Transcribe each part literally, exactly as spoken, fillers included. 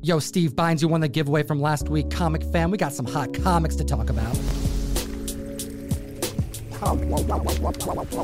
Yo, Steve Binds, you won the giveaway from last week. Comic fan, we got some hot comics to talk about.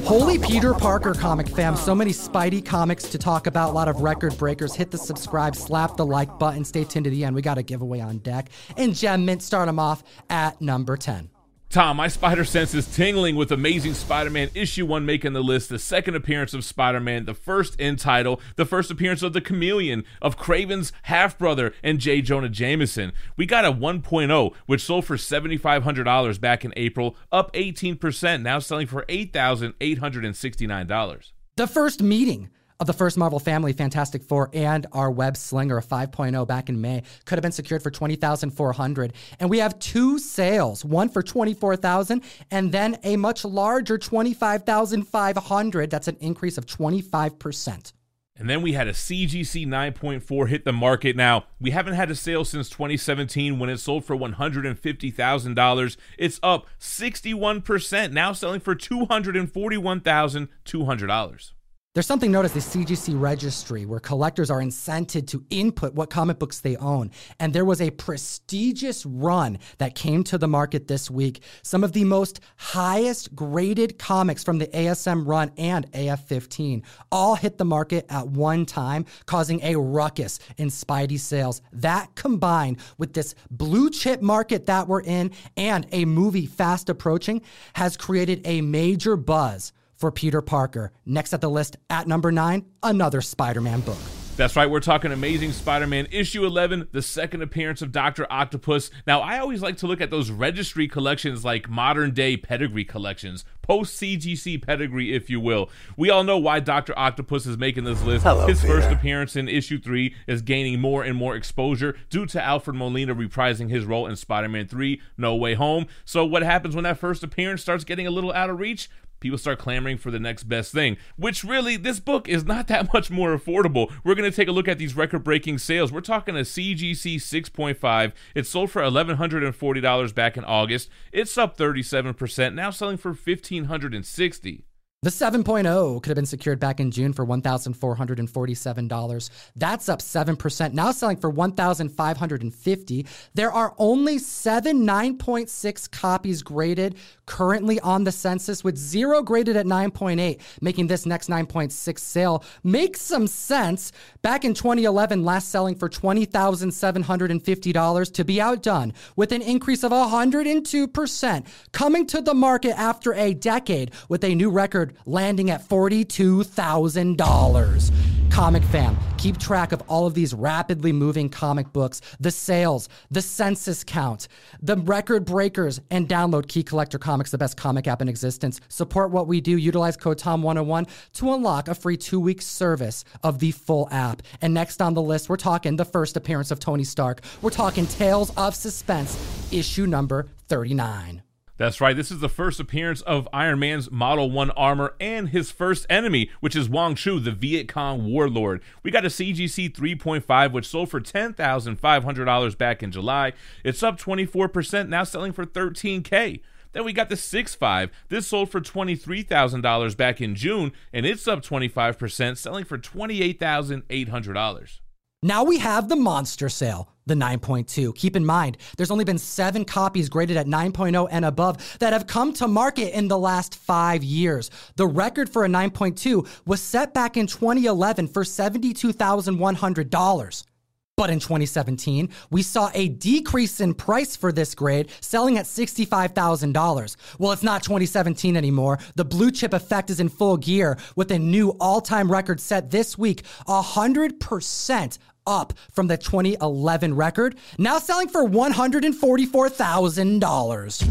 Holy Peter Parker, comic fam. So many Spidey comics to talk about. A lot of record breakers. Hit the subscribe, slap the like button, stay tuned to the end. We got a giveaway on deck. And Gem Mint, start them off at number ten. Tom, my spider sense is tingling with Amazing Spider-Man issue one making the list, the second appearance of Spider-Man, the first in title, the first appearance of the Chameleon, of Craven's half-brother, and J. Jonah Jameson. We got a one point oh, which sold for seven thousand five hundred dollars back in April, up eighteen percent, now selling for eight thousand eight hundred sixty-nine dollars. The first meeting of the first Marvel family, Fantastic Four, and our web slinger, five point oh, back in May, could have been secured for twenty thousand four hundred dollars. And we have two sales, one for twenty-four thousand dollars and then a much larger twenty-five thousand five hundred dollars. That's an increase of twenty-five percent. And then we had a C G C nine point four hit the market. Now, we haven't had a sale since twenty seventeen when it sold for one hundred fifty thousand dollars. It's up sixty-one percent, now selling for two hundred forty-one thousand two hundred dollars. There's something known as the C G C registry where collectors are incented to input what comic books they own. And there was a prestigious run that came to the market this week. Some of the most highest graded comics from the A S M run and A F fifteen all hit the market at one time, causing a ruckus in Spidey sales. That combined with this blue chip market that we're in and a movie fast approaching has created a major buzz for Peter Parker. Next at the list at number nine, another Spider-Man book. That's right, we're talking Amazing Spider-Man issue eleven, the second appearance of Doctor Octopus. Now, I always like to look at those registry collections like modern-day pedigree collections, post-C G C pedigree, if you will. We all know why Doctor Octopus is making this list. Hello, His Peter. First appearance in issue three is gaining more and more exposure due to Alfred Molina reprising his role in Spider-Man three, No Way Home. So what happens when that first appearance starts getting a little out of reach? People start clamoring for the next best thing, which really, this book is not that much more affordable. We're going to take a look at these record-breaking sales. We're talking a C G C six point five. It sold for one thousand one hundred forty dollars back in August. It's up thirty-seven percent, now selling for one thousand five hundred sixty dollars. The seven point oh could have been secured back in June for one thousand four hundred forty-seven dollars. That's up seven percent, now selling for one thousand five hundred fifty dollars. There are only seven nine point six copies graded currently on the census, with zero graded at nine point eight, making this next nine point six sale make some sense. Back in twenty eleven, last selling for twenty thousand seven hundred fifty dollars, to be outdone with an increase of one hundred two percent, coming to the market after a decade with a new record landing at forty-two thousand dollars. Comic fam, keep track of all of these rapidly moving comic books, the sales, the census count, the record breakers, and download Key Collector Comics, the best comic app in existence. Support what we do. Utilize code Tom one oh one to unlock a free two-week service of the full app. And next on the list, we're talking the first appearance of Tony Stark. We're talking Tales of Suspense, issue number thirty-nine. That's right, this is the first appearance of Iron Man's Model one armor and his first enemy, which is Wang Chu, the Viet Cong warlord. We got a C G C three point five, which sold for ten thousand five hundred dollars back in July. It's up twenty-four percent, now selling for thirteen thousand dollars. Then we got the six point five. This sold for twenty-three thousand dollars back in June, and it's up twenty-five percent, selling for twenty-eight thousand eight hundred dollars. Now we have the monster sale, the nine point two. Keep in mind, there's only been seven copies graded at nine point oh and above that have come to market in the last five years. The record for a nine point two was set back in twenty eleven for seventy-two thousand one hundred dollars. But in twenty seventeen, we saw a decrease in price for this grade, selling at sixty-five thousand dollars. Well, it's not twenty seventeen anymore. The blue chip effect is in full gear with a new all-time record set this week, one hundred percent up from the twenty eleven record, now selling for one hundred forty-four thousand dollars.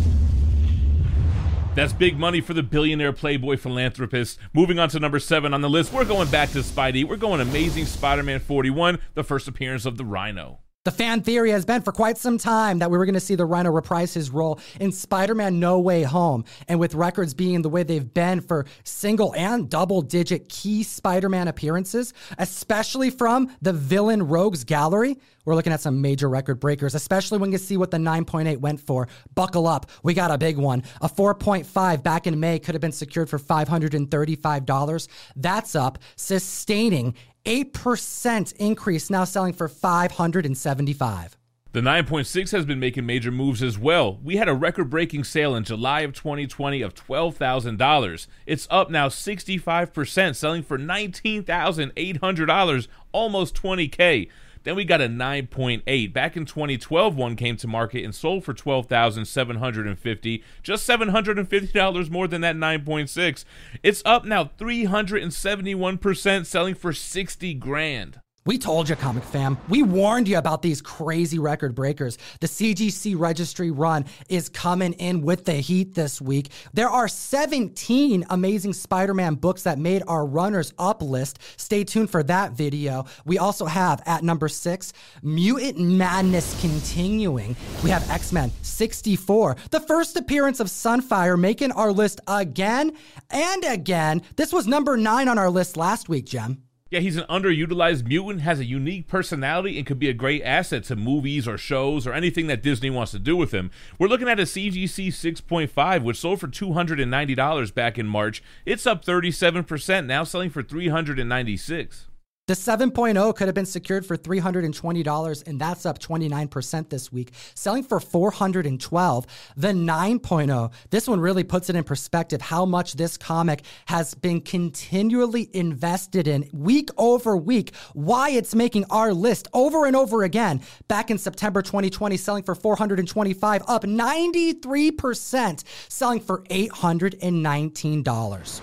That's big money for the billionaire playboy philanthropist. Moving on to number seven on the list, we're going back to Spidey. We're going Amazing Spider-Man forty-one, the first appearance of the Rhino. The fan theory has been for quite some time that we were going to see the Rhino reprise his role in Spider-Man No Way Home. And with records being the way they've been for single and double-digit key Spider-Man appearances, especially from the villain rogues gallery, we're looking at some major record breakers, especially when you see what the nine point eight went for. Buckle up. We got a big one. A four point five back in May could have been secured for five hundred thirty-five dollars. That's up, sustaining eight percent increase, now selling for five hundred seventy-five dollars. The nine point six has been making major moves as well. We had a record-breaking sale in July of twenty twenty of twelve thousand dollars. It's up now sixty-five percent, selling for nineteen thousand eight hundred dollars, almost twenty K. Then we got a nine point eight. Back in twenty twelve, one came to market and sold for twelve thousand seven hundred fifty dollars, just seven hundred fifty dollars more than that nine point six. It's up now three hundred seventy-one percent, selling for sixty grand. We told you, Comic Fam. We warned you about these crazy record breakers. The C G C registry run is coming in with the heat this week. There are seventeen Amazing Spider-Man books that made our runners-up list. Stay tuned for that video. We also have, at number six, Mutant Madness continuing. We have X-Men sixty-four, the first appearance of Sunfire, making our list again and again. This was number nine on our list last week, Jem. Yeah, he's an underutilized mutant, has a unique personality, and could be a great asset to movies or shows or anything that Disney wants to do with him. We're looking at a C G C six point five, which sold for two hundred ninety dollars back in March. It's up thirty-seven percent, now selling for three hundred ninety-six dollars. The seven point oh could have been secured for three hundred twenty dollars, and that's up twenty-nine percent this week, selling for four hundred twelve dollars. The nine point oh, this one really puts it in perspective how much this comic has been continually invested in week over week, why it's making our list over and over again. Back in September twenty twenty, selling for four hundred twenty-five dollars, up ninety-three percent, selling for eight hundred nineteen dollars.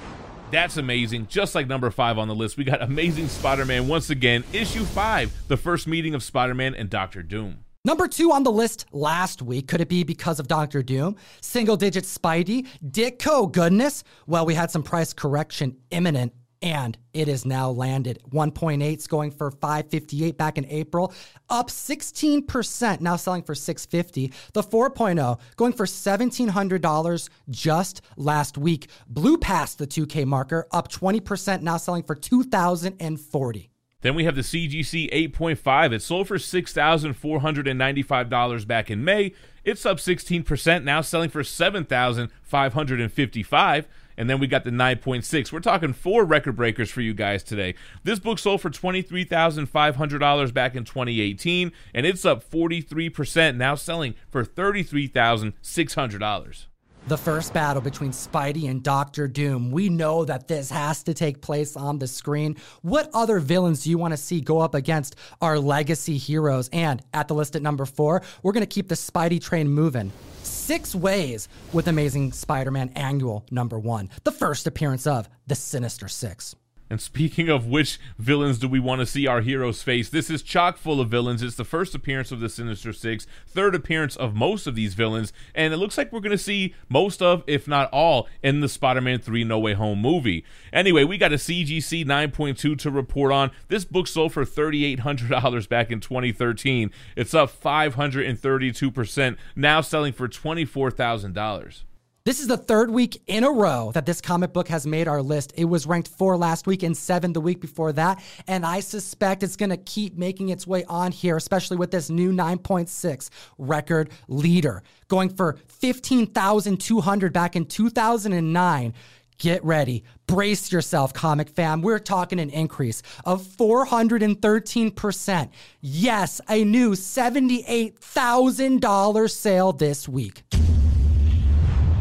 That's amazing. Just like number five on the list, we got Amazing Spider-Man once again, issue five, the first meeting of Spider-Man and Doctor Doom. Number two on the list last week. Could it be because of Doctor Doom? Single-digit Spidey? Ditko goodness? Well, we had some price correction imminent, and it is now landed. one point eight's going for five hundred fifty-eight dollars back in April, up sixteen percent, now selling for six hundred fifty dollars. The four point oh going for one thousand seven hundred dollars just last week, blew past the two K marker, up twenty percent, now selling for two thousand forty dollars. Then we have the C G C eight point five. It sold for six thousand four hundred ninety-five dollars back in May. It's up sixteen percent, now selling for seven thousand five hundred fifty-five dollars. And then we got the nine point six. We're talking four record breakers for you guys today. This book sold for twenty-three thousand five hundred dollars back in twenty eighteen, and it's up forty-three percent, now selling for thirty-three thousand six hundred dollars. The first battle between Spidey and Doctor Doom. We know that this has to take place on the screen. What other villains do you want to see go up against our legacy heroes? And at the list at number four, we're going to keep the Spidey train moving. Six ways with Amazing Spider-Man Annual number one, the first appearance of the Sinister Six. And speaking of which villains do we want to see our heroes face, this is chock full of villains. It's the first appearance of the Sinister Six, third appearance of most of these villains, and it looks like we're going to see most of, if not all, in the Spider-Man three No Way Home movie. Anyway, we got a C G C nine point two to report on. This book sold for three thousand eight hundred dollars back in twenty thirteen. It's up five hundred thirty-two percent, now selling for twenty-four thousand dollars. This is the third week in a row that this comic book has made our list. It was ranked four last week and seven the week before that, and I suspect it's going to keep making its way on here, especially with this new nine point six record leader, going for fifteen thousand two hundred dollars back in two thousand nine. Get ready. Brace yourself, Comic Fam. We're talking an increase of four hundred thirteen percent. Yes, a new seventy-eight thousand dollars sale this week.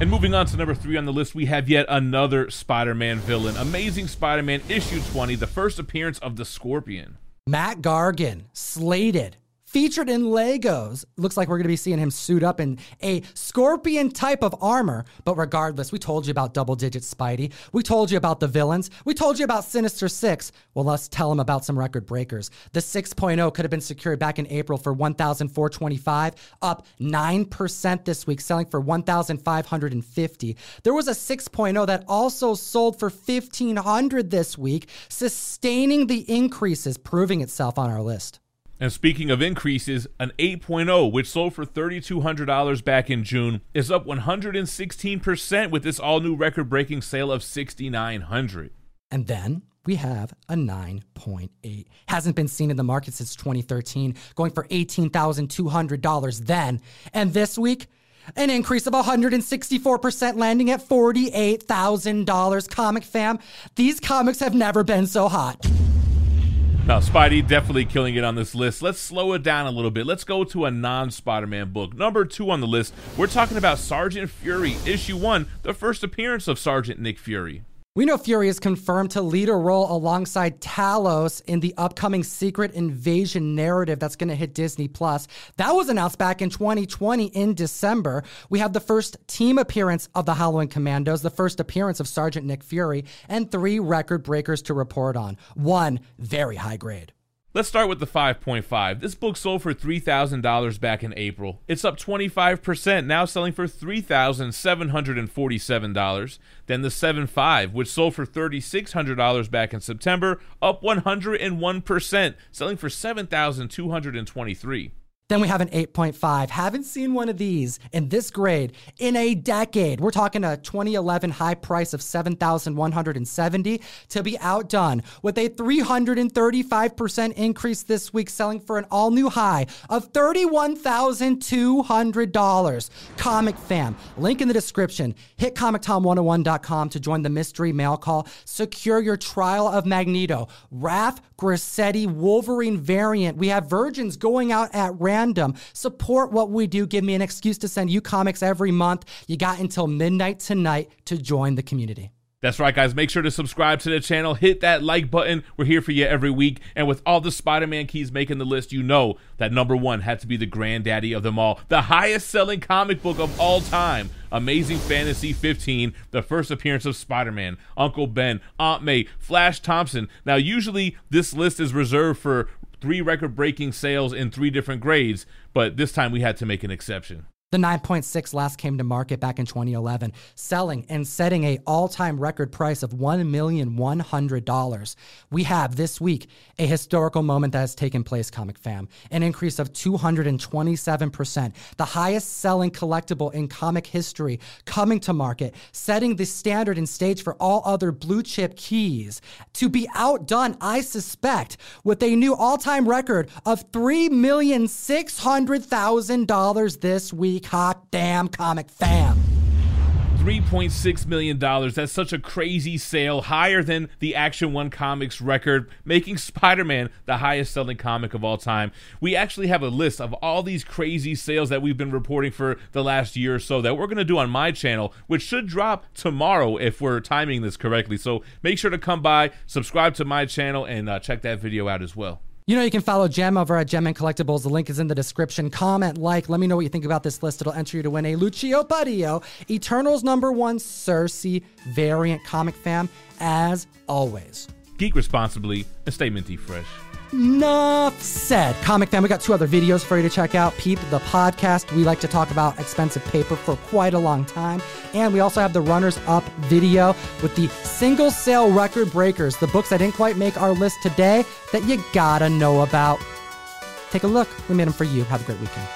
And moving on to number three on the list, we have yet another Spider-Man villain. Amazing Spider-Man issue twenty, the first appearance of the Scorpion. Matt Gargan, slated, featured in Legos. Looks like we're going to be seeing him suit up in a Scorpion type of armor. But regardless, we told you about double-digit Spidey. We told you about the villains. We told you about Sinister Six. Well, let's tell them about some record breakers. The six point oh could have been secured back in April for one thousand four hundred twenty-five dollars, up nine percent this week, selling for one thousand five hundred fifty dollars. There was a six point oh that also sold for fifteen hundred dollars this week, sustaining the increases, proving itself on our list. And speaking of increases, an eight point oh, which sold for three thousand two hundred dollars back in June, is up one hundred sixteen percent with this all-new record-breaking sale of six thousand nine hundred dollars. And then we have a nine point eight. Hasn't been seen in the market since twenty thirteen, going for eighteen thousand two hundred dollars then. And this week, an increase of one hundred sixty-four percent, landing at forty-eight thousand dollars. Comic Fam, these comics have never been so hot. Now, Spidey definitely killing it on this list. Let's slow it down a little bit. Let's go to a non-Spider-Man book. Number two on the list, we're talking about Sergeant Fury, issue one, the first appearance of Sergeant Nick Fury. We know Fury is confirmed to lead a role alongside Talos in the upcoming Secret Invasion narrative that's going to hit Disney Plus. That was announced back in twenty twenty in December. We have the first team appearance of the Howling Commandos, the first appearance of Sergeant Nick Fury, and three record breakers to report on. One, very high grade. Let's start with the five point five. This book sold for three thousand dollars back in April. It's up twenty-five percent, now selling for three thousand seven hundred forty-seven dollars. Then the seven point five, which sold for three thousand six hundred dollars back in September, up one hundred one percent, selling for seven thousand two hundred twenty-three dollars. Then we have an eight point five. Haven't seen one of these in this grade in a decade. We're talking a twenty eleven high price of seven thousand one hundred seventy dollars to be outdone with a three hundred thirty-five percent increase this week, selling for an all-new high of thirty-one thousand two hundred dollars. Comic fam, link in the description. Hit comic tom one oh one dot com to join the mystery mail call. Secure your trial of Magneto, Raph Grissetti, Wolverine variant. We have virgins going out at random. Random. Support what we do. Give me an excuse to send you comics every month. You got until midnight tonight to join the community. That's right, guys. Make sure to subscribe to the channel. Hit that like button. We're here for you every week. And with all the Spider-Man keys making the list, you know that number one had to be the granddaddy of them all. The highest selling comic book of all time. Amazing Fantasy fifteen, the first appearance of Spider-Man, Uncle Ben, Aunt May, Flash Thompson. Now, usually this list is reserved for three record-breaking sales in three different grades, but this time we had to make an exception. The nine point six last came to market back in twenty eleven, selling and setting a all-time record price of one million one hundred dollars. We have this week a historical moment that has taken place, Comic Fam, an increase of two hundred twenty-seven percent, the highest selling collectible in comic history, coming to market, setting the standard and stage for all other blue chip keys to be outdone, I suspect, with a new all-time record of three million six hundred thousand dollars this week. Hot damn, Comic Fam. three point six million dollars. That's such a crazy sale, higher than the Action one Comics record, making Spider-Man the highest selling comic of all time. We actually have a list of all these crazy sales that we've been reporting for the last year or so that we're going to do on my channel, which should drop tomorrow if we're timing this correctly. So make sure to come by, subscribe to my channel, and uh, check that video out as well. You know, you can follow Gem over at Gem and Collectibles. The link is in the description. Comment, like, let me know what you think about this list. It'll enter you to win a Lucio Buddio Eternals number one Cersei variant, Comic Fam. As always, geek responsibly and stay minty fresh. Enough said. Comic Fam, we got two other videos for you to check out. Peep the podcast. We like to talk about expensive paper for quite a long time. And we also have the Runners Up video with the single sale record breakers, the books that didn't quite make our list today that you gotta know about. Take a look. We made them for you. Have a great weekend.